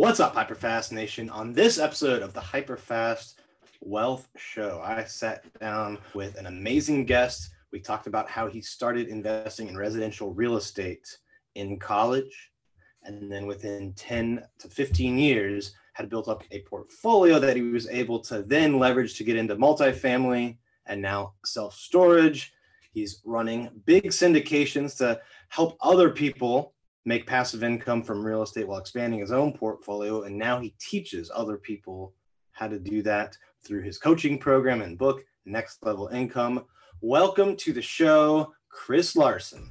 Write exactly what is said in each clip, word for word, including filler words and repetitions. What's up, HyperFast Nation? On this episode of the HyperFast Wealth Show, I sat down with an amazing guest. We talked about how he started investing in residential real estate in college, and then within ten to fifteen years, had built up a portfolio that he was able to then leverage to get into multifamily and now self-storage. He's running big syndications to help other people make passive income from real estate while expanding his own portfolio. And now he teaches other people how to do that through his coaching program and book, Next Level Income. Welcome to the show, Chris Larsen.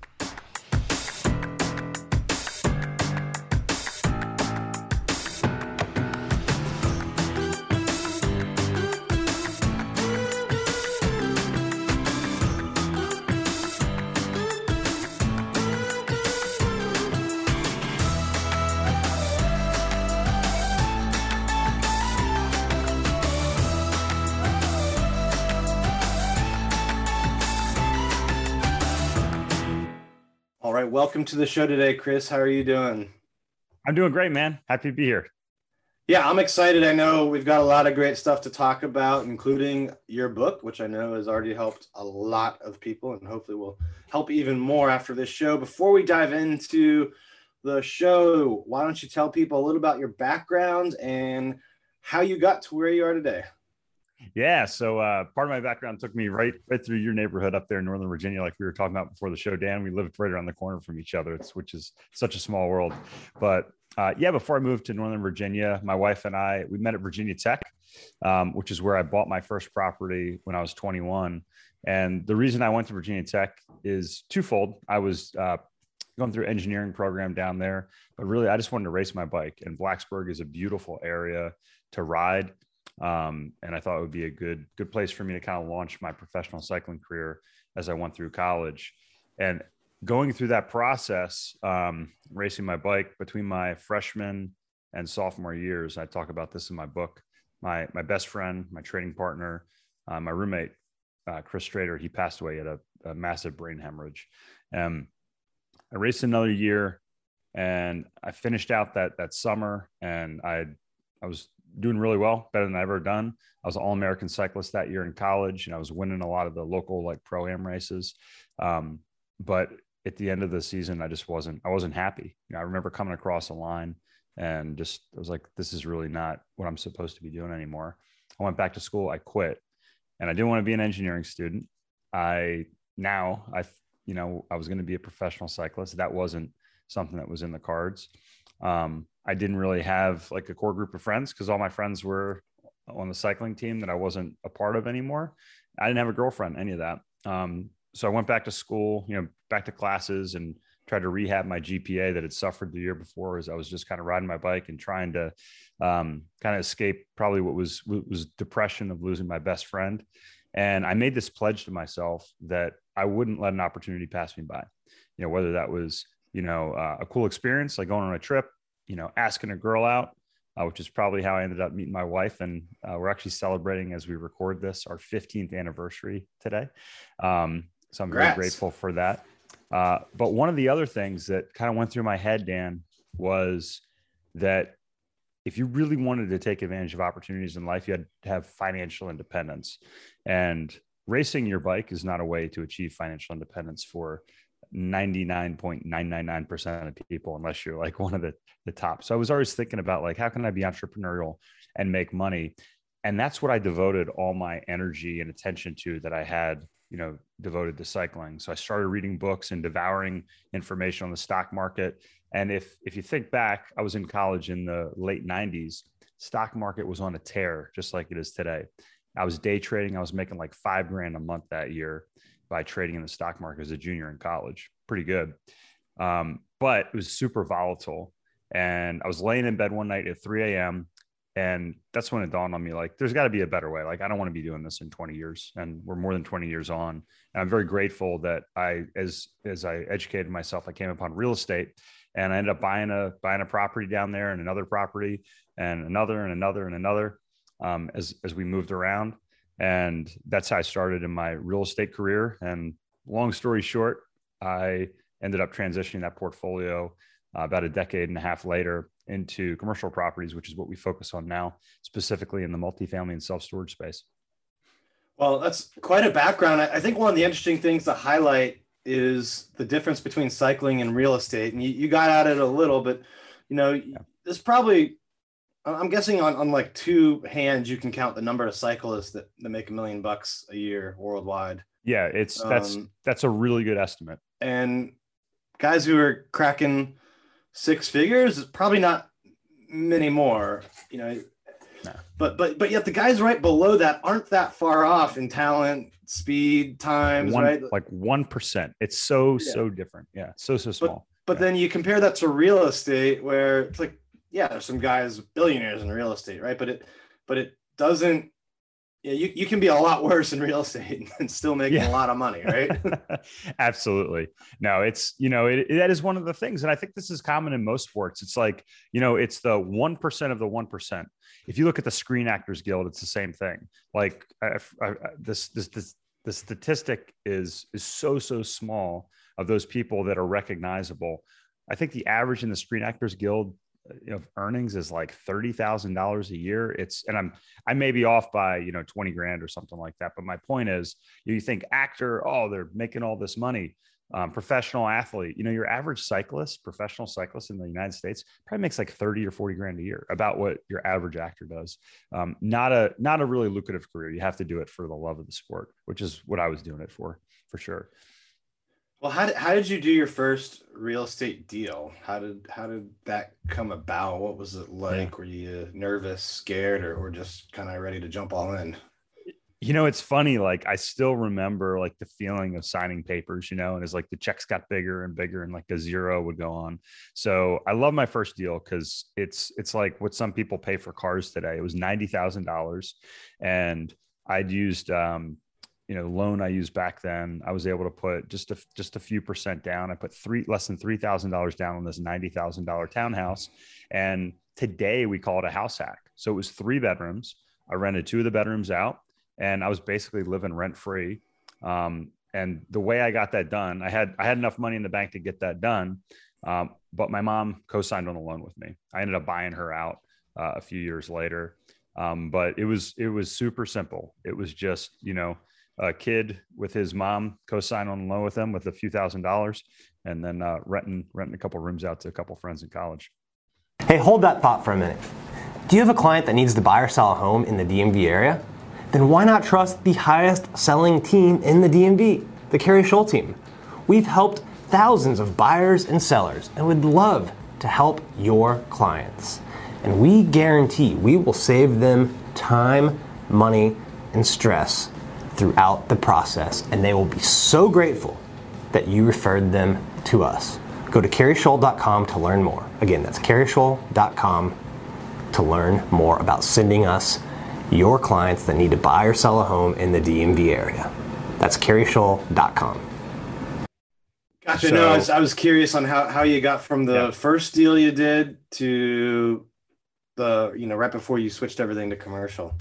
Welcome to the show today, Chris. How are you doing? I'm doing great, man. Happy to be here. Yeah, I'm excited. I know we've got a lot of great stuff to talk about, including your book, which I know has already helped a lot of people and hopefully will help even more after this show. Before we dive into the show, why don't you tell people a little about your background and how you got to where you are today? Yeah. So uh, part of my background took me right right through your neighborhood up there in Northern Virginia, like we were talking about before the show, Dan. We lived right around the corner from each other, it's, which is such a small world. But uh, yeah, before I moved to Northern Virginia, my wife and I, we met at Virginia Tech, um, which is where I bought my first property when I was twenty-one. And the reason I went to Virginia Tech is twofold. I was uh, going through an engineering program down there, but really I just wanted to race my bike. And Blacksburg is a beautiful area to ride. Um, and I thought it would be a good, good place for me to kind of launch my professional cycling career as I went through college. And going through that process, um, racing my bike between my freshman and sophomore years, I talk about this in my book, my, my best friend, my training partner, uh, my roommate, uh, Chris Strader, he passed away at a, a massive brain hemorrhage. Um, I raced another year and I finished out that, that summer, and I, I was doing really well, better than I've ever done. I was an all-American cyclist that year in college, and I was winning a lot of the local like pro-am races. Um, but at the end of the season, I just wasn't, I wasn't happy. You know, I remember coming across a line and just, I was like, this is really not what I'm supposed to be doing anymore. I went back to school, I quit, and I didn't want to be an engineering student. I, now I, you know, I was going to be a professional cyclist. That wasn't something that was in the cards. Um, I didn't really have like a core group of friends because all my friends were on the cycling team that I wasn't a part of anymore. I didn't have a girlfriend, any of that. Um, so I went back to school, you know, back to classes, and tried to rehab my G P A that had suffered the year before as I was just kind of riding my bike and trying to um, kind of escape probably what was, what was depression of losing my best friend. And I made this pledge to myself that I wouldn't let an opportunity pass me by, you know, whether that was, you know, uh, a cool experience, like going on a trip, you know, asking a girl out, uh, which is probably how I ended up meeting my wife. And uh, we're actually celebrating, as we record this, our fifteenth anniversary today. Um, so I'm Congrats. Very grateful for that. Uh, but one of the other things that kind of went through my head, Dan, was that if you really wanted to take advantage of opportunities in life, you had to have financial independence. And racing your bike is not a way to achieve financial independence for ninety-nine point nine nine nine percent of people, unless you're like one of the, the top. So I was always thinking about like, how can I be entrepreneurial and make money? And that's what I devoted all my energy and attention to, that I had, you know, devoted to cycling. So I started reading books and devouring information on the stock market. And if, if you think back, I was in college in the late nineties, stock market was on a tear, just like it is today. I was day trading. I was making like five grand a month that year by trading in the stock market as a junior in college. Pretty good. Um, but it was super volatile. And I was laying in bed one night at three a.m. and that's when it dawned on me, like, there's gotta be a better way. Like, I don't wanna be doing this in twenty years, and we're more than twenty years on. And I'm very grateful that I, as, as I educated myself, I came upon real estate, and I ended up buying a, buying a property down there, and another property, and another, and another, and another, um, as, as we moved around. And that's how I started in my real estate career. And long story short, I ended up transitioning that portfolio uh, about a decade and a half later into commercial properties, which is what we focus on now, specifically in the multifamily and self-storage space. Well, that's quite a background. I think one of the interesting things to highlight is the difference between cycling and real estate. And you, you got at it a little, but you know, yeah. There's probably, I'm guessing on, on like two hands, you can count the number of cyclists that, that make a million bucks a year worldwide. Yeah, it's that's um, that's a really good estimate. And guys who are cracking six figures, probably not many more, you know. No. But but but yet the guys right below that aren't that far off in talent, speed, times, one, right? Like one percent. It's so yeah. so different. Yeah, so so small. But, but yeah. Then you compare that to real estate, where it's like, yeah, there's some guys billionaires in real estate, right? But it but it doesn't. Yeah, you, you can be a lot worse in real estate and still making yeah. a lot of money, right? Absolutely. No, it's, you know, it, it, that is one of the things. And I think this is common in most sports. It's like, you know, it's the one percent of the one percent. If you look at the Screen Actors Guild, it's the same thing. Like I, I, this, this, this, the statistic is, is so, so small of those people that are recognizable. I think the average in the Screen Actors Guild of earnings is like thirty thousand dollars a year. It's, and I'm, I may be off by, you know, twenty grand or something like that. But my point is, you think actor, oh, they're making all this money, um, professional athlete, you know, your average cyclist, professional cyclist in the United States probably makes like thirty or forty grand a year, about what your average actor does. Um, not a, not a really lucrative career. You have to do it for the love of the sport, which is what I was doing it for, for sure. Well, how did, how did you do your first real estate deal? How did how did that come about? What was it like? Yeah. Were you nervous, scared, or, or just kind of ready to jump all in? You know, it's funny. Like, I still remember like the feeling of signing papers, you know, and it's like the checks got bigger and bigger and like a zero would go on. So I love my first deal because it's it's like what some people pay for cars today. It was ninety thousand dollars, and I'd used um you know, loan I used back then. I was able to put just a, just a few percent down. I put three less than three thousand dollars down on this ninety thousand dollars townhouse. And today we call it a house hack. So it was three bedrooms. I rented two of the bedrooms out and I was basically living rent free. Um, and the way I got that done, I had, I had enough money in the bank to get that done. Um, but my mom co-signed on a loan with me. I ended up buying her out uh, a few years later. Um, but it was, it was super simple. It was just, you know, a kid with his mom co-sign on loan with them with a few thousand dollars, and then uh, renting renting a couple rooms out to a couple friends in college. Hey, hold that thought for a minute. Do you have a client that needs to buy or sell a home in the D M V area? Then why not trust the highest selling team in the D M V, the Carrie Scholl team? We've helped thousands of buyers and sellers and would love to help your clients. And we guarantee we will save them time, money, and stress throughout the process, and they will be so grateful that you referred them to us. Go to carishull dot com to learn more. Again, that's carishull dot com to learn more about sending us your clients that need to buy or sell a home in the D M V area. That's carishull dot com. Gotcha. So, no, I was, I was curious on how, how you got from the yeah. first deal you did to the, you know, right before you switched everything to commercial.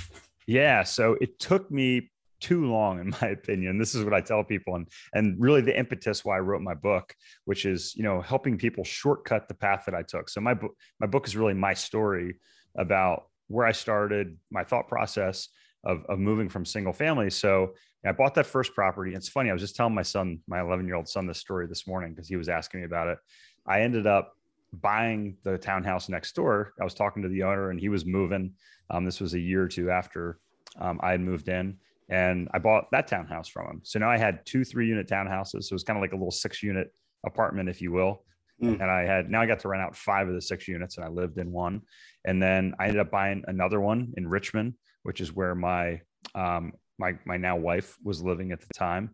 Yeah. So it took me too long, in my opinion. This is what I tell people, and and really the impetus why I wrote my book, which is, you know, helping people shortcut the path that I took. So my book, my book is really my story about where I started, my thought process of of moving from single family. So I bought that first property. It's funny. I was just telling my son, my eleven year old son, this story this morning because he was asking me about it. I ended up buying the townhouse next door. I was talking to the owner, and he was moving. Um, this was a year or two after um, I had moved in. And I bought that townhouse from him. So now I had two, three unit townhouses. So it was kind of like a little six unit apartment, if you will. Mm. And I had, now I got to rent out five of the six units, and I lived in one. And then I ended up buying another one in Richmond, which is where my, um, my, my now wife was living at the time,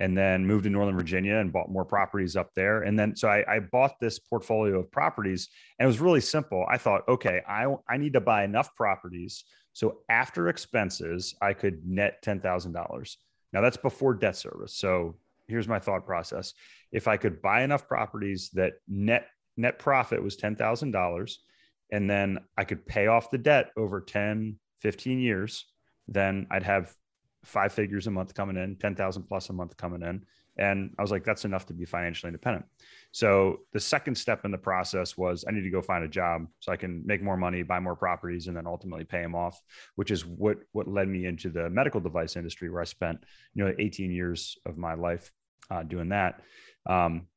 and then moved to Northern Virginia and bought more properties up there. And then, so I, I bought this portfolio of properties, and it was really simple. I thought, okay, I, I need to buy enough properties so after expenses, I could net ten thousand dollars. Now that's before debt service. So here's my thought process. If I could buy enough properties that net net profit was ten thousand dollars, and then I could pay off the debt over ten, fifteen years, then I'd have five figures a month coming in, ten thousand plus a month coming in. And I was like, that's enough to be financially independent. So the second step in the process was I need to go find a job so I can make more money, buy more properties, and then ultimately pay them off, which is what, what led me into the medical device industry, where I spent, you know, eighteen years of my life uh, doing that. Um,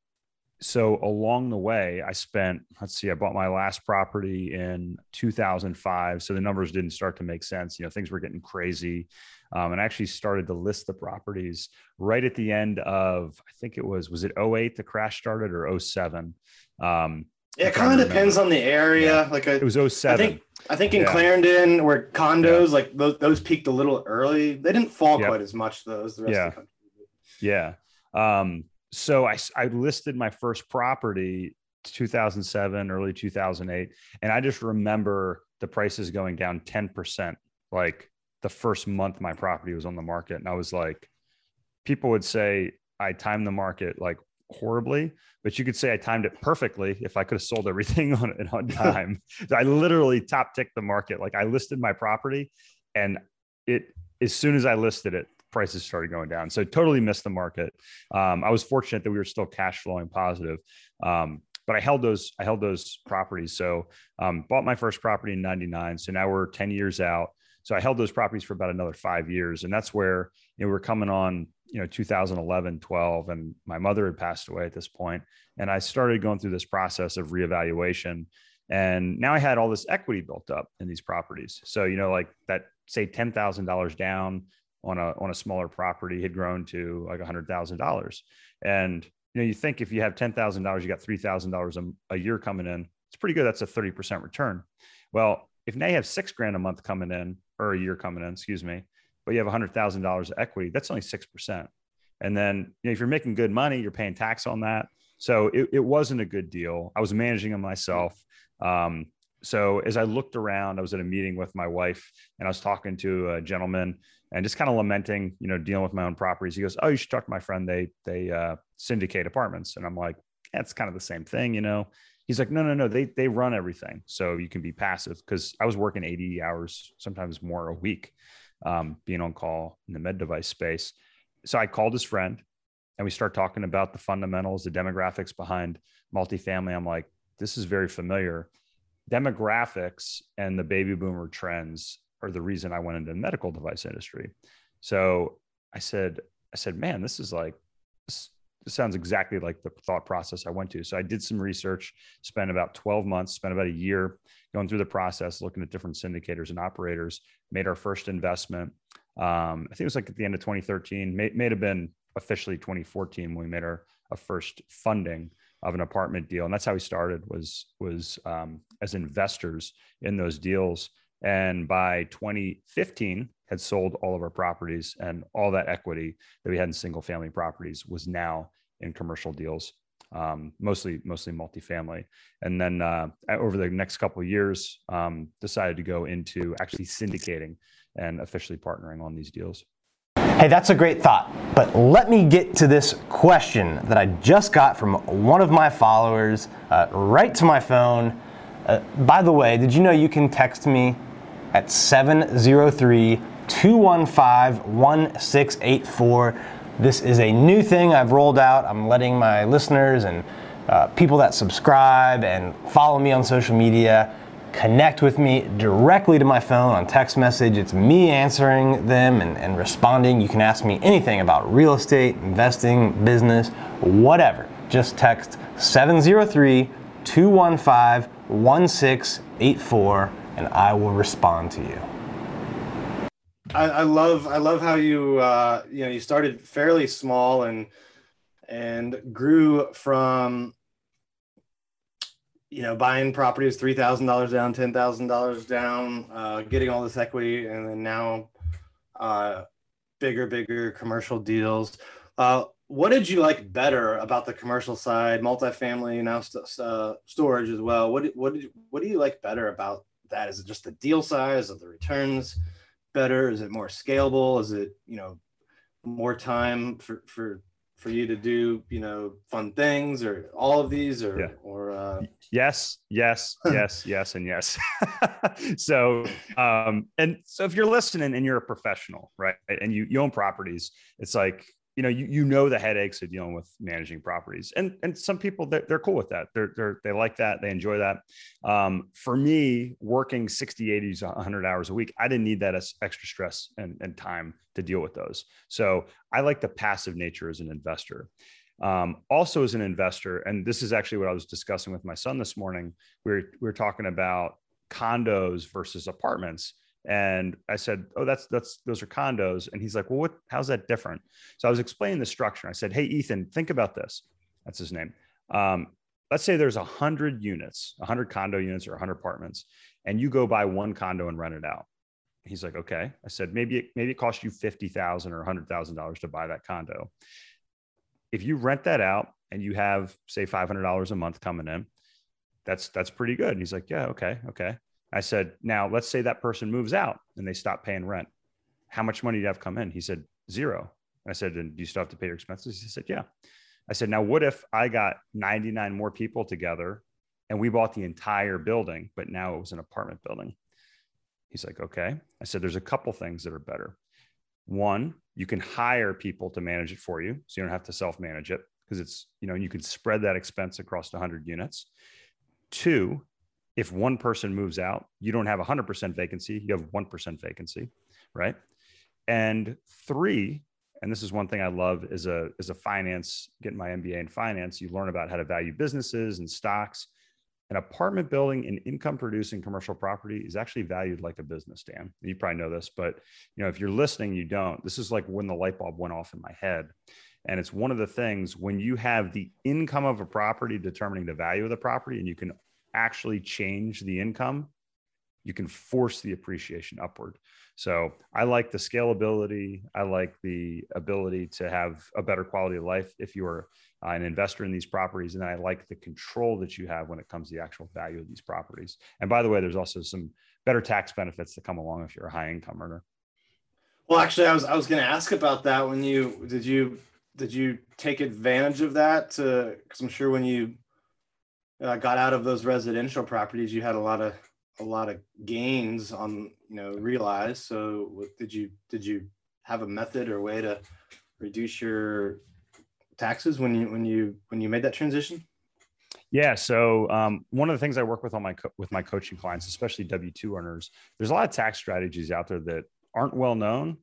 so along the way, I spent, let's see, I bought my last property in two thousand five. So the numbers didn't start to make sense. You know, things were getting crazy. Um, and I actually started to list the properties right at the end of, I think it was, was it oh eight the crash started, or oh seven? Um, it kind of depends on the area. Yeah. Like a, it was oh seven. I think, I think in yeah. Clarendon, where condos, yeah. like those, those peaked a little early. They didn't fall yep. quite as much, though, as the rest yeah. of the country. Yeah. Um, so I, I listed my first property two thousand seven, early two thousand eight. And I just remember the prices going down ten percent. Like the first month my property was on the market. And I was like, people would say I timed the market like horribly, but you could say I timed it perfectly if I could have sold everything on it on time. So I literally top ticked the market. Like I listed my property, and it, as soon as I listed it, prices started going down. So totally missed the market. Um, I was fortunate that we were still cash flowing positive, um, but I held those, I held those properties. So um, bought my first property in ninety-nine. So now we're ten years out. So I held those properties for about another five years. And that's where, you know, we're coming on, you know, two thousand eleven, twelve, and my mother had passed away at this point. And I started going through this process of reevaluation. And now I had all this equity built up in these properties. So, you know, like that, say ten thousand dollars down on a, on a smaller property had grown to like one hundred thousand dollars. And, you know, you think if you have ten thousand dollars, you got three thousand dollars a year coming in, it's pretty good. That's a thirty percent return. Well, if now you have six grand a month coming in, or a year coming in, excuse me, but you have one hundred thousand dollars of equity, that's only six percent. And then, you know, if you're making good money, you're paying tax on that. So it, it wasn't a good deal. I was managing them myself. Um, so as I looked around, I was at a meeting with my wife, and I was talking to a gentleman and just kind of lamenting, you know, dealing with my own properties. He goes, oh, you should talk to my friend. They, they uh, syndicate apartments. And I'm like, that's kind of the same thing, you know? He's like, no, no, no, they, they run everything. So you can be passive, because I was working eighty hours, sometimes more a week, um, being on call in the med device space. So I called his friend, and we start talking about the fundamentals, the demographics behind multifamily. I'm like, this is very familiar. Demographics and the baby boomer trends are the reason I went into the medical device industry. So I said, I said, man, this is like, this, This sounds exactly like the thought process I went to. So I did some research, spent about twelve months, spent about a year going through the process, looking at different syndicators and operators, made our first investment. Um, I think it was like at the end of twenty thirteen, may, may have been officially twenty fourteen when we made our, our first funding of an apartment deal. And that's how we started, was, was um, as investors in those deals. And by twenty fifteen, had sold all of our properties, and all that equity that we had in single family properties was now in commercial deals, um, mostly, mostly multifamily. And then uh, over the next couple of years, um, decided to go into actually syndicating and officially partnering on these deals. Hey, that's a great thought, but let me get to this question that I just got from one of my followers uh, right to my phone. Uh, by the way, did you know you can text me at seven oh three, two one five, one six eight four? This is a new thing I've rolled out. I'm letting my listeners and uh, people that subscribe and follow me on social media connect with me directly to my phone on text message. It's me answering them and, and responding. You can ask me anything about real estate, investing, business, whatever. Just text seven oh three, two one five, one six eight four and I will respond to you. I, I love, I love how you, uh, you know, you started fairly small and, and grew from, you know, buying properties, three thousand dollars down, ten thousand dollars down, uh, getting all this equity, and then now, uh, bigger, bigger commercial deals. Uh, what did you like better about the commercial side, multifamily, now uh, storage as well? What, what did you, what do you like better about that? Is it just the deal size, of the returns better? Is it more scalable? Is it, you know, more time for, for, for you to do, you know, fun things, or all of these, or, yeah. or, uh... yes, yes, yes, yes. And yes. So, um, and so if you're listening and you're a professional, right, and you, you own properties, it's like, you know, you, you know, the headaches of dealing with managing properties, and, and some people they're, they're cool with that. They're, they're, they like that. They enjoy that. Um, for me, working sixty, eighty, a hundred hours a week, I didn't need that as extra stress and, and time to deal with those. So I like the passive nature as an investor. Um, also as an investor, and this is actually what I was discussing with my son this morning, we were, we were talking about condos versus apartments. And I said, oh, that's, that's, those are condos. And he's like, well, what, how's that different? So I was explaining the structure. I said, hey, Ethan, think about this. That's his name. Um, let's say there's a hundred units, a hundred condo units or a hundred apartments, and you go buy one condo and rent it out. He's like, okay. I said, maybe, it, maybe it costs you fifty thousand dollars or a hundred thousand dollars to buy that condo. If you rent that out and you have say five hundred dollars a month coming in, that's, that's pretty good. And he's like, yeah, okay. Okay. I said, now let's say that person moves out and they stop paying rent. How much money do you have come in? He said, zero. I said, and do you still have to pay your expenses? He said, yeah. I said, now what if I got ninety-nine more people together and we bought the entire building, but now it was an apartment building? He's like, okay. I said, there's a couple things that are better. One, you can hire people to manage it for you. So you don't have to self-manage it because it's, you know, you can spread that expense across one hundred units. Two, if one person moves out, you don't have one hundred percent vacancy, you have one percent vacancy, right? And three, and this is one thing I love is a, is a finance, getting my M B A in finance, you learn about how to value businesses and stocks. An apartment building in income producing commercial property is actually valued like a business, Dan. You probably know this, but you know, if you're listening, you don't. This is like when the light bulb went off in my head. And it's one of the things when you have the income of a property determining the value of the property and you can actually change the income, you can force the appreciation upward. So I like the scalability. I like the ability to have a better quality of life if you're an investor in these properties. And I like the control that you have when it comes to the actual value of these properties. And by the way, there's also some better tax benefits that come along if you're a high income earner. Well, actually, I was, I was going to ask about that. When you, did you, did you take advantage of that? To, cause I'm sure when you Uh, got out of those residential properties, you had a lot of a lot of gains on, you know, realized. So what, did you did you have a method or way to reduce your taxes when you when you when you made that transition? Yeah. So um, one of the things I work with on my co- with my coaching clients, especially W two earners, there's a lot of tax strategies out there that aren't well known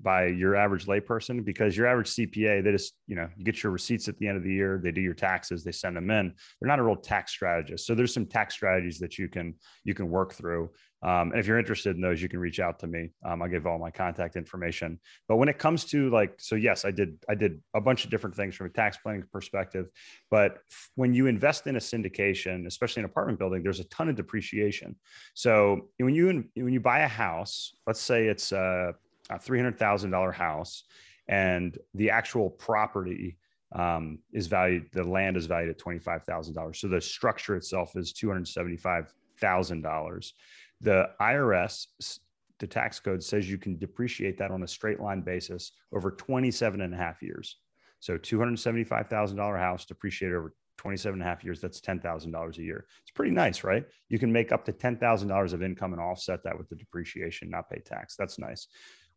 by your average layperson, because your average C P A, they just, you know, you get your receipts at the end of the year, they do your taxes, they send them in. They're not a real tax strategist. So there's some tax strategies that you can, you can work through. Um, and if you're interested in those, you can reach out to me. Um, I'll give all my contact information. But when it comes to like, so yes, I did, I did a bunch of different things from a tax planning perspective, but when you invest in a syndication, especially an apartment building, there's a ton of depreciation. So when you, when you buy a house, let's say it's a, a three hundred thousand dollars house, and the actual property um, is valued, the land is valued at twenty-five thousand dollars. So the structure itself is two hundred seventy-five thousand dollars. The I R S, the tax code says you can depreciate that on a straight line basis over twenty-seven and a half years. So two hundred seventy-five thousand dollars house depreciated over twenty-seven and a half years, that's ten thousand dollars a year. It's pretty nice, right? You can make up to ten thousand dollars of income and offset that with the depreciation, not pay tax. That's nice.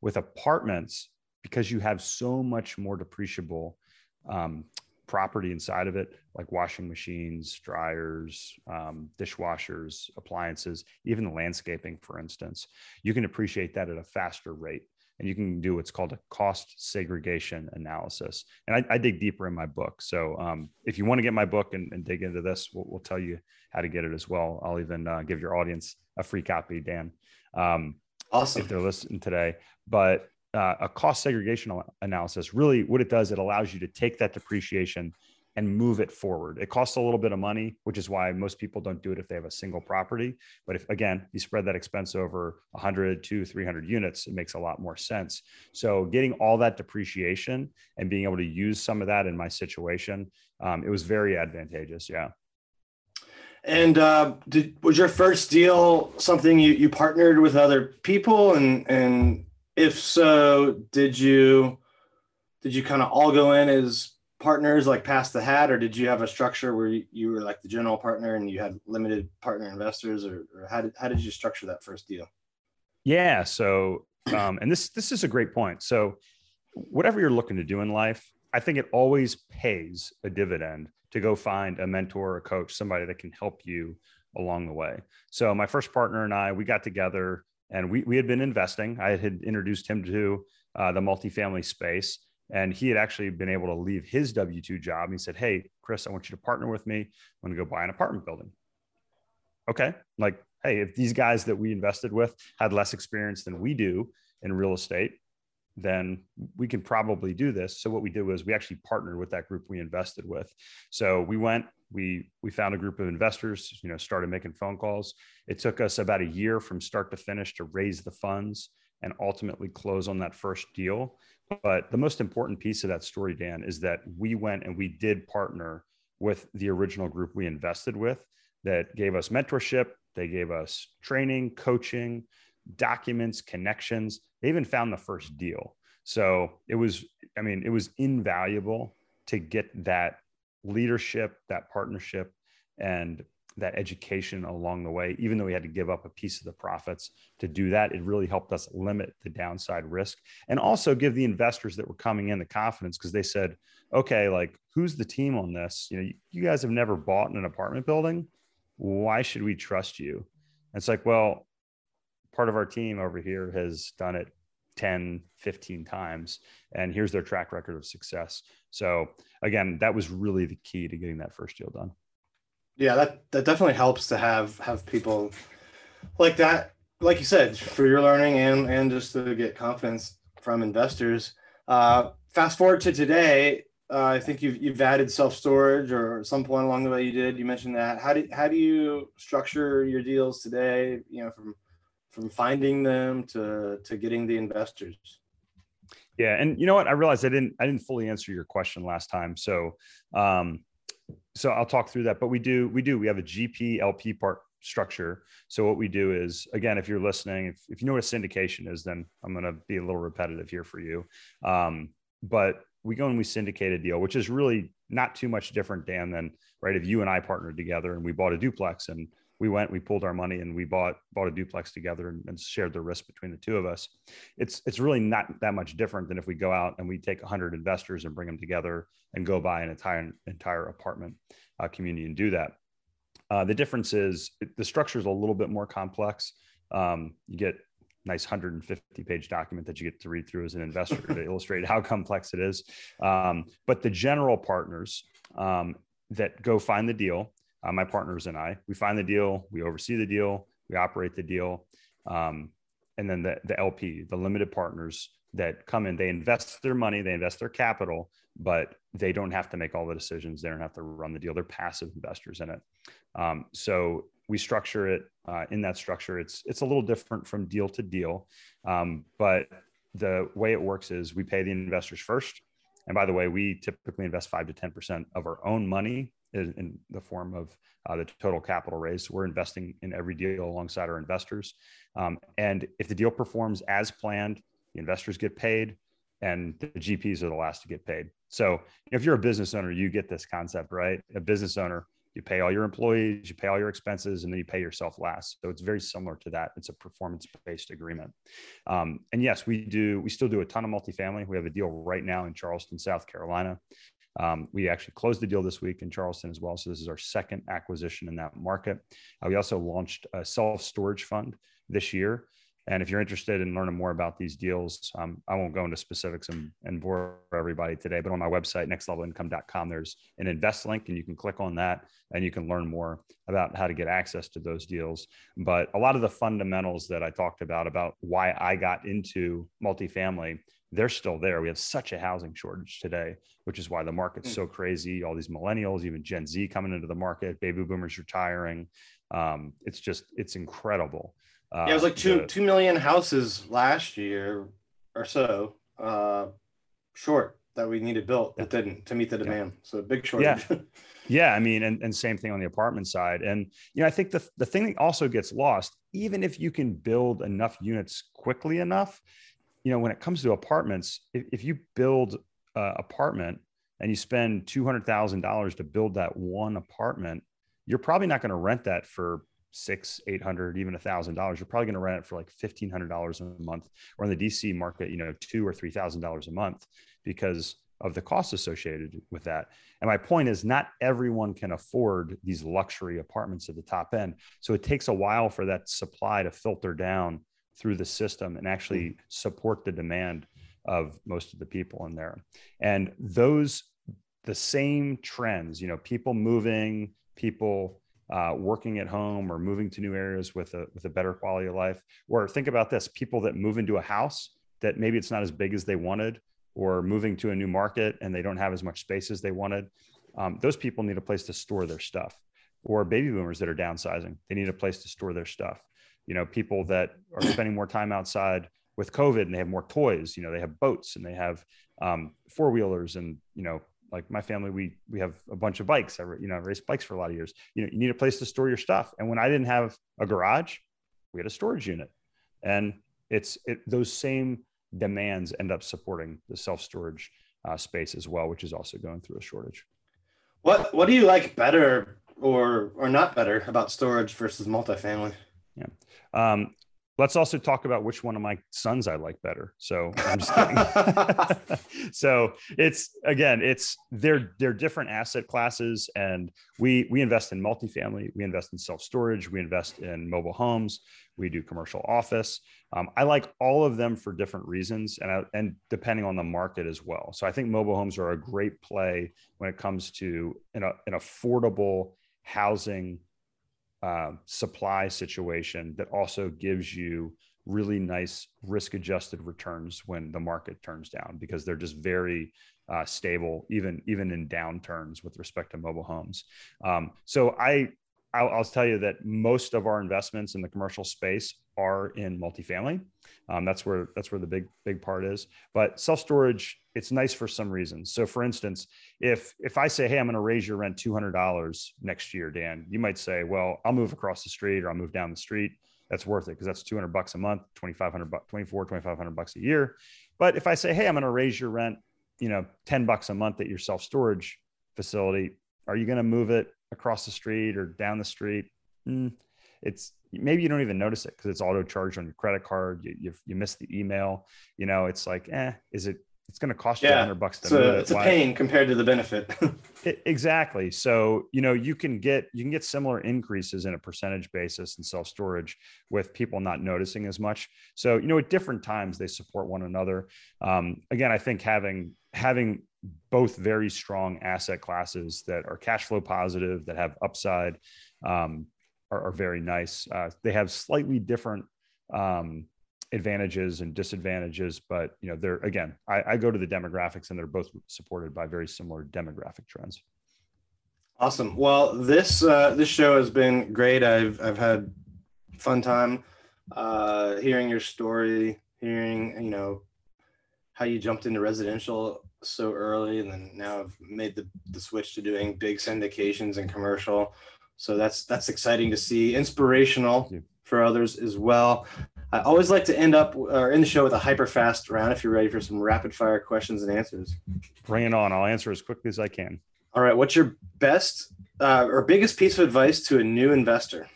With apartments, because you have so much more depreciable um, property inside of it, like washing machines, dryers, um, dishwashers, appliances, even the landscaping, for instance, you can appreciate that at a faster rate. And you can do what's called a cost segregation analysis. And I, I dig deeper in my book. So um, if you want to get my book and, and dig into this, we'll, we'll tell you how to get it as well. I'll even uh, give your audience a free copy, Dan. Um, Awesome. If they're listening today, but uh, a cost segregation analysis, really what it does, it allows you to take that depreciation and move it forward. It costs a little bit of money, which is why most people don't do it if they have a single property. But if, again, you spread that expense over one hundred, two hundred, three hundred units, it makes a lot more sense. So getting all that depreciation and being able to use some of that in my situation, um, it was very advantageous. Yeah. And uh, did, was your first deal something you, you partnered with other people? And and if so, did you did you kind of all go in as partners, like pass the hat, or did you have a structure where you, you were like the general partner and you had limited partner investors, or, or how did how did you structure that first deal? Yeah. So, um, and this this is a great point. So whatever you're looking to do in life, I think it always pays a dividend to go find a mentor, a coach, somebody that can help you along the way. So my first partner and I, we got together and we, we had been investing. I had introduced him to uh, the multifamily space, and he had actually been able to leave his W two job. And he said, "Hey, Chris, I want you to partner with me. I'm going to go buy an apartment building." Okay. Like, hey, if these guys that we invested with had less experience than we do in real estate, then we can probably do this. So what we did was we actually partnered with that group we invested with. So we went, we, we found a group of investors, you know, started making phone calls. It took us about a year from start to finish to raise the funds and ultimately close on that first deal. But the most important piece of that story, Dan, is that we went and we did partner with the original group we invested with that gave us mentorship. They gave us training, coaching, documents, connections. They even found the first deal. So it was, I mean, it was invaluable to get that leadership, that partnership, and that education along the way. Even though we had to give up a piece of the profits to do that, it really helped us limit the downside risk and also give the investors that were coming in the confidence, because they said, okay, like, who's the team on this? You know, you guys have never bought in an apartment building. Why should we trust you? And it's like, well, part of our team over here has done it ten, fifteen times, and here's their track record of success. So again, that was really the key to getting that first deal done. Yeah, that, that definitely helps to have, have people like that, like you said, for your learning and, and just to get confidence from investors. Uh, fast forward to today, uh, I think you've, you've added self-storage, or some point along the way you did, you mentioned that. How do, how do you structure your deals today, you know, from from finding them to, to getting the investors? Yeah. And you know what, I realized I didn't, I didn't fully answer your question last time. So, um, so I'll talk through that, but we do, we do, we have a G P L P part structure. So what we do is, again, if you're listening, if, if you know what a syndication is, then I'm going to be a little repetitive here for you. Um, but we go and we syndicate a deal, which is really not too much different, Dan, than right. If you and I partnered together and we bought a duplex, and we went, we pulled our money and we bought, bought a duplex together and, and shared the risk between the two of us. It's, it's really not that much different than if we go out and we take one hundred investors and bring them together and go buy an entire, entire apartment uh, community and do that. Uh, the difference is it, the structure is a little bit more complex. Um, you get nice one hundred fifty page document that you get to read through as an investor to illustrate how complex it is. Um, but the general partners um, that go find the deal, Uh, my partners and I, we find the deal, we oversee the deal, we operate the deal. Um, and then the, the L P, the limited partners that come in, they invest their money, they invest their capital, but they don't have to make all the decisions. They don't have to run the deal. They're passive investors in it. Um, so we structure it uh, in that structure. It's, it's a little different from deal to deal. Um, but the way it works is we pay the investors first. And by the way, we typically invest five to ten percent of our own money in the form of uh, the total capital raise. We're investing in every deal alongside our investors. Um, and if the deal performs as planned, the investors get paid and the G Ps are the last to get paid. So if you're a business owner, you get this concept, right? A business owner, you pay all your employees, you pay all your expenses, and then you pay yourself last. So it's very similar to that. It's a performance-based agreement. Um, and yes, we do. We still do a ton of multifamily. We have a deal right now in Charleston, South Carolina. Um, we actually closed the deal this week in Charleston as well. So this is our second acquisition in that market. Uh, we also launched a self-storage fund this year. And if you're interested in learning more about these deals, um, I won't go into specifics and, and bore everybody today, but on my website, next level income dot com, there's an invest link, and you can click on that and you can learn more about how to get access to those deals. But a lot of the fundamentals that I talked about, about why I got into multifamily, they're still there. We have such a housing shortage today, which is why the market's so crazy. All these millennials, even Gen Z coming into the market, baby boomers retiring. Um, it's just, it's incredible. Uh, yeah, it was like two, the, two million houses last year or so uh, short that we needed built that didn't to meet the demand. Yeah. So big shortage. Yeah. Yeah. I mean, and, and same thing on the apartment side. And, you know, I think the, the thing that also gets lost, even if you can build enough units quickly enough, you know, when it comes to apartments, if, if you build an apartment and you spend two hundred thousand dollars to build that one apartment, you're probably not going to rent that for six, eight hundred, even a thousand dollars, you're probably going to rent it for like fifteen hundred dollars a month, or in the D C market, you know, two or three thousand dollars a month because of the costs associated with that. And my point is, not everyone can afford these luxury apartments at the top end. So it takes a while for that supply to filter down through the system and actually support the demand of most of the people in there. And those, the same trends, you know, people moving, people uh, working at home or moving to new areas with a, with a better quality of life, or think about this, people that move into a house that maybe it's not as big as they wanted, or moving to a new market and they don't have as much space as they wanted. Um, those people need a place to store their stuff. Or baby boomers that are downsizing, they need a place to store their stuff. You know, people that are spending more time outside with COVID and they have more toys, you know, they have boats and they have um, four-wheelers and, you know, like my family, we we have a bunch of bikes. I, you know, I raced bikes for a lot of years. You know, you need a place to store your stuff. And when I didn't have a garage, we had a storage unit. And it's it, those same demands end up supporting the self-storage uh, space as well, which is also going through a shortage. What What do you like better or or not better about storage versus multifamily? Yeah. Um, Let's also talk about which one of my sons I like better. So I'm just kidding. So it's, again, it's, they're, they're different asset classes, and we, we invest in multifamily, we invest in self-storage, we invest in mobile homes, we do commercial office. Um, I like all of them for different reasons, and, I, and depending on the market as well. So I think mobile homes are a great play when it comes to an, an affordable housing Uh, supply situation that also gives you really nice risk-adjusted returns when the market turns down, because they're just very uh, stable, even even in downturns with respect to mobile homes. Um, so I I'll, I'll tell you that most of our investments in the commercial space are in multifamily. Um, that's where that's where the big big part is. But self-storage, it's nice for some reasons. So for instance, if if I say, hey, I'm going to raise your rent two hundred dollars next year, Dan, you might say, well, I'll move across the street, or I'll move down the street. That's worth it, because that's two hundred bucks a month, twenty-five hundred bucks, twenty-four, twenty-five hundred bucks a year. But if I say, hey, I'm going to raise your rent, you know, ten bucks a month at your self-storage facility, are you going to move it across the street or down the street? Mm, it's maybe you don't even notice it because it's auto charged on your credit card. You you've, you missed the email. You know, it's like, eh, is it? It's going to cost you a yeah, hundred bucks. So it's, a, it's a pain compared to the benefit. it, exactly. So, you know, you can get, you can get similar increases in a percentage basis in self-storage with people not noticing as much. So, you know, at different times they support one another. Um, again, I think having, having both very strong asset classes that are cash flow positive, that have upside, um, are, are very nice. Uh, they have slightly different, um, advantages and disadvantages, but you know, they're, again, I, I go to the demographics, and they're both supported by very similar demographic trends. Awesome. Well, this uh, this show has been great. I've I've had fun time uh, hearing your story, hearing you know how you jumped into residential so early, and then now I've made the the switch to doing big syndications and commercial. So that's that's exciting to see, inspirational for others as well. I always like to end up or end the show with a hyper fast round. If you're ready for some rapid fire questions and answers, bring it on. I'll answer as quickly as I can. All right. What's your best uh, or biggest piece of advice to a new investor?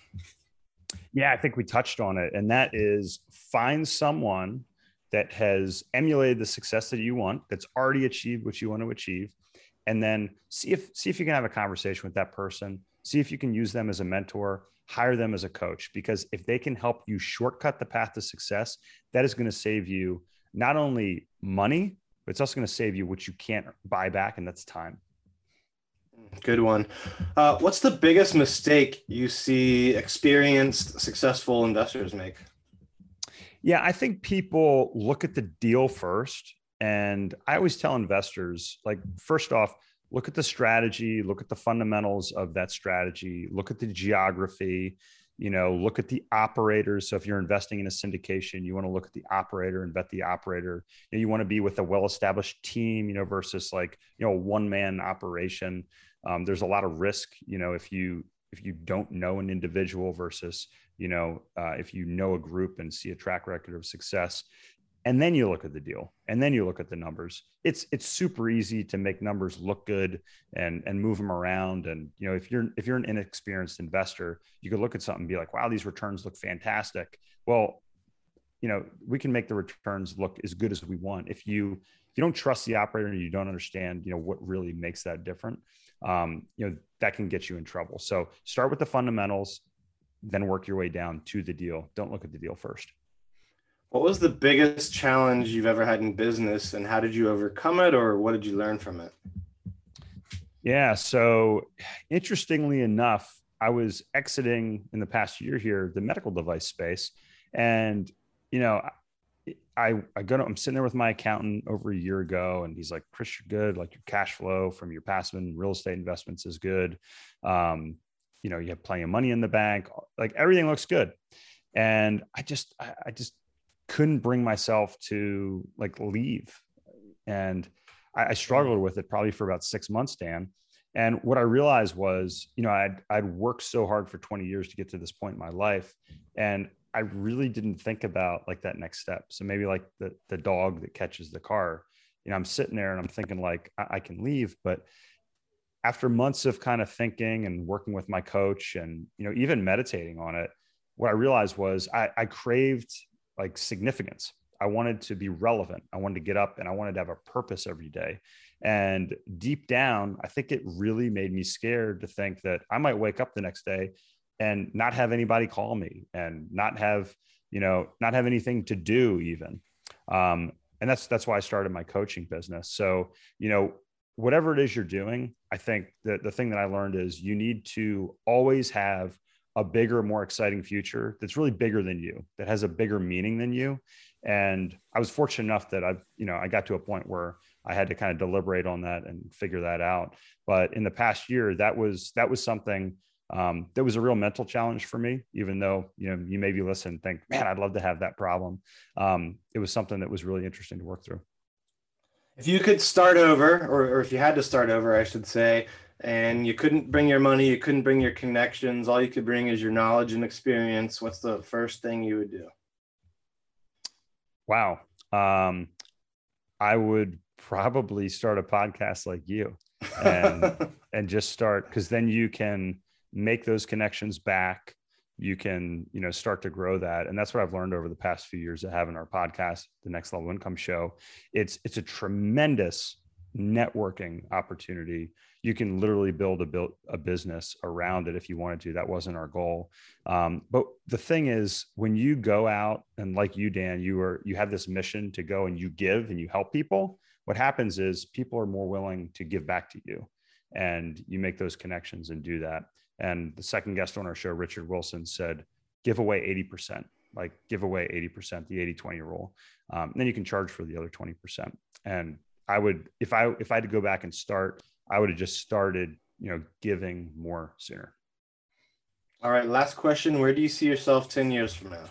Yeah, I think we touched on it, and that is find someone that has emulated the success that you want, that's already achieved what you want to achieve, and then see if see if you can have a conversation with that person. See if you can use them as a mentor, hire them as a coach, because if they can help you shortcut the path to success, that is going to save you not only money, but it's also going to save you what you can't buy back, and that's time. Good one. Uh, what's the biggest mistake you see experienced, successful investors make? Yeah, I think people look at the deal first. And I always tell investors, like, first off, look at the strategy, look at the fundamentals of that strategy, look at the geography, you know, look at the operators. So if you're investing in a syndication, you want to look at the operator and vet the operator. You know, you want to be with a well-established team, you know, versus like, you know, a one-man operation. Um, there's a lot of risk, you know, if you, if you don't know an individual versus, you know, uh, if you know a group and see a track record of success. And then you look at the deal, and then you look at the numbers. It's it's super easy to make numbers look good and and move them around. And you know, if you're if you're an inexperienced investor, you could look at something and be like, wow, these returns look fantastic. Well, you know, we can make the returns look as good as we want. If you if you don't trust the operator and you don't understand, you know, what really makes that different, um, you know, that can get you in trouble. So start with the fundamentals, then work your way down to the deal. Don't look at the deal first. What was the biggest challenge you've ever had in business, and how did you overcome it, or what did you learn from it? Yeah. So interestingly enough, I was exiting in the past year here, the medical device space. And, you know, I, I go to, I'm sitting there with my accountant over a year ago, and he's like, Chris, you're good. Like, your cash flow from your passive and real estate investments is good. Um, you know, you have plenty of money in the bank, like everything looks good. And I just, I, I just, couldn't bring myself to like leave. And I, I struggled with it probably for about six months, Dan. And what I realized was, you know, I'd, I'd worked so hard for twenty years to get to this point in my life. And I really didn't think about like that next step. So maybe like the, the dog that catches the car, you know, I'm sitting there and I'm thinking like, I, I can leave. But after months of kind of thinking and working with my coach and, you know, even meditating on it, what I realized was I, I craved like significance. I wanted to be relevant. I wanted to get up and I wanted to have a purpose every day. And deep down, I think it really made me scared to think that I might wake up the next day and not have anybody call me and not have, you know, not have anything to do even. Um, and that's, that's why I started my coaching business. So, you know, whatever it is you're doing, I think that the thing that I learned is you need to always have a bigger, more exciting future that's really bigger than you, that has a bigger meaning than you. And I was fortunate enough that I've, you know, I got to a point where I had to kind of deliberate on that and figure that out. But in the past year, that was, that was something um, that was a real mental challenge for me, even though, you know, you maybe listen and think, man, I'd love to have that problem. Um, it was something that was really interesting to work through. If you could start over, or, or if you had to start over, I should say, and you couldn't bring your money, you couldn't bring your connections, all you could bring is your knowledge and experience, what's the first thing you would do? Wow. Um, I would probably start a podcast like you and, and just start, because then you can make those connections back. You can, you know, start to grow that. And that's what I've learned over the past few years of having our podcast, the Next Level Income Show. It's, it's a tremendous networking opportunity. You can literally build a build a business around it if you wanted to. That wasn't our goal. Um, but the thing is, when you go out and like you, Dan, you are, you have this mission to go and you give and you help people, what happens is people are more willing to give back to you, and you make those connections and do that. And the second guest on our show, Richard Wilson, said, give away eighty percent, like give away eighty percent, the eighty twenty rule. Um, then you can charge for the other twenty percent. And I would, if I, if I had to go back and start, I would have just started, you know, giving more sooner. All right. Last question. Where do you see yourself ten years from now?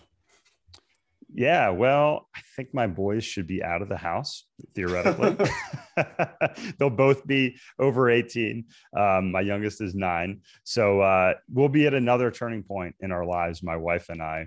Yeah, well, I think my boys should be out of the house, theoretically. They'll both be over eighteen. Um, my youngest is nine. So uh, we'll be at another turning point in our lives, my wife and I.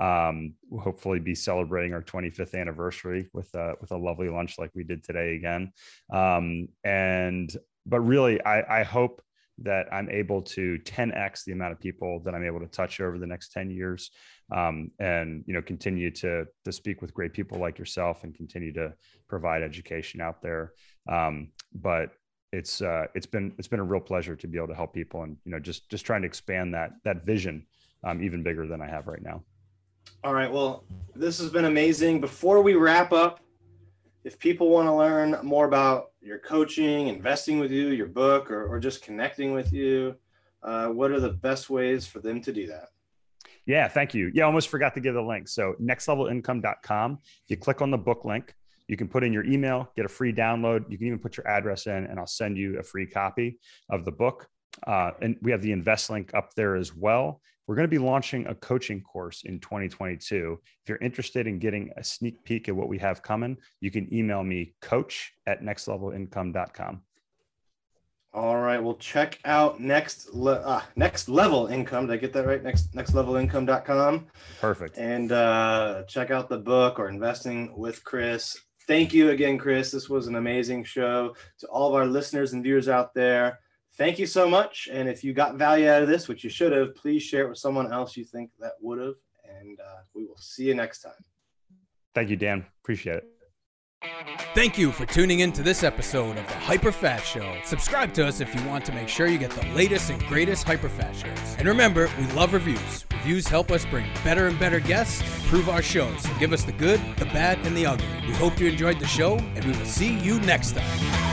Um, we'll hopefully be celebrating our twenty-fifth anniversary with a, with a lovely lunch like we did today again. Um, and, but really, I, I hope that I'm able to ten X the amount of people that I'm able to touch over the next ten years, um, and, you know, continue to, to speak with great people like yourself and continue to provide education out there. Um, but it's, uh, it's been, it's been a real pleasure to be able to help people, and, you know, just, just trying to expand that, that vision, um, even bigger than I have right now. All right. Well, this has been amazing. Before we wrap up, if people want to learn more about your coaching, investing with you, your book, or, or just connecting with you, uh, what are the best ways for them to do that? Yeah, thank you. Yeah, I almost forgot to give the link. So next level income dot com, if you click on the book link, you can put in your email, get a free download. You can even put your address in, and I'll send you a free copy of the book. Uh, and we have the invest link up there as well. We're going to be launching a coaching course in twenty twenty-two. If you're interested in getting a sneak peek at what we have coming, you can email me coach at next level income dot com. All right. Well, check out next le- uh, next level income. Did I get that right? Next next level income dot com. Perfect. And uh, check out the book or Investing with Chris. Thank you again, Chris. This was an amazing show. To all of our listeners and viewers out there, thank you so much. And if you got value out of this, which you should have, please share it with someone else you think that would have. And uh, we will see you next time. Thank you, Dan. Appreciate it. Thank you for tuning in to this episode of the HyperFast Show. Subscribe to us if you want to make sure you get the latest and greatest HyperFast shows. And remember, we love reviews. Reviews help us bring better and better guests and improve our shows. So give us the good, the bad, and the ugly. We hope you enjoyed the show, and we will see you next time.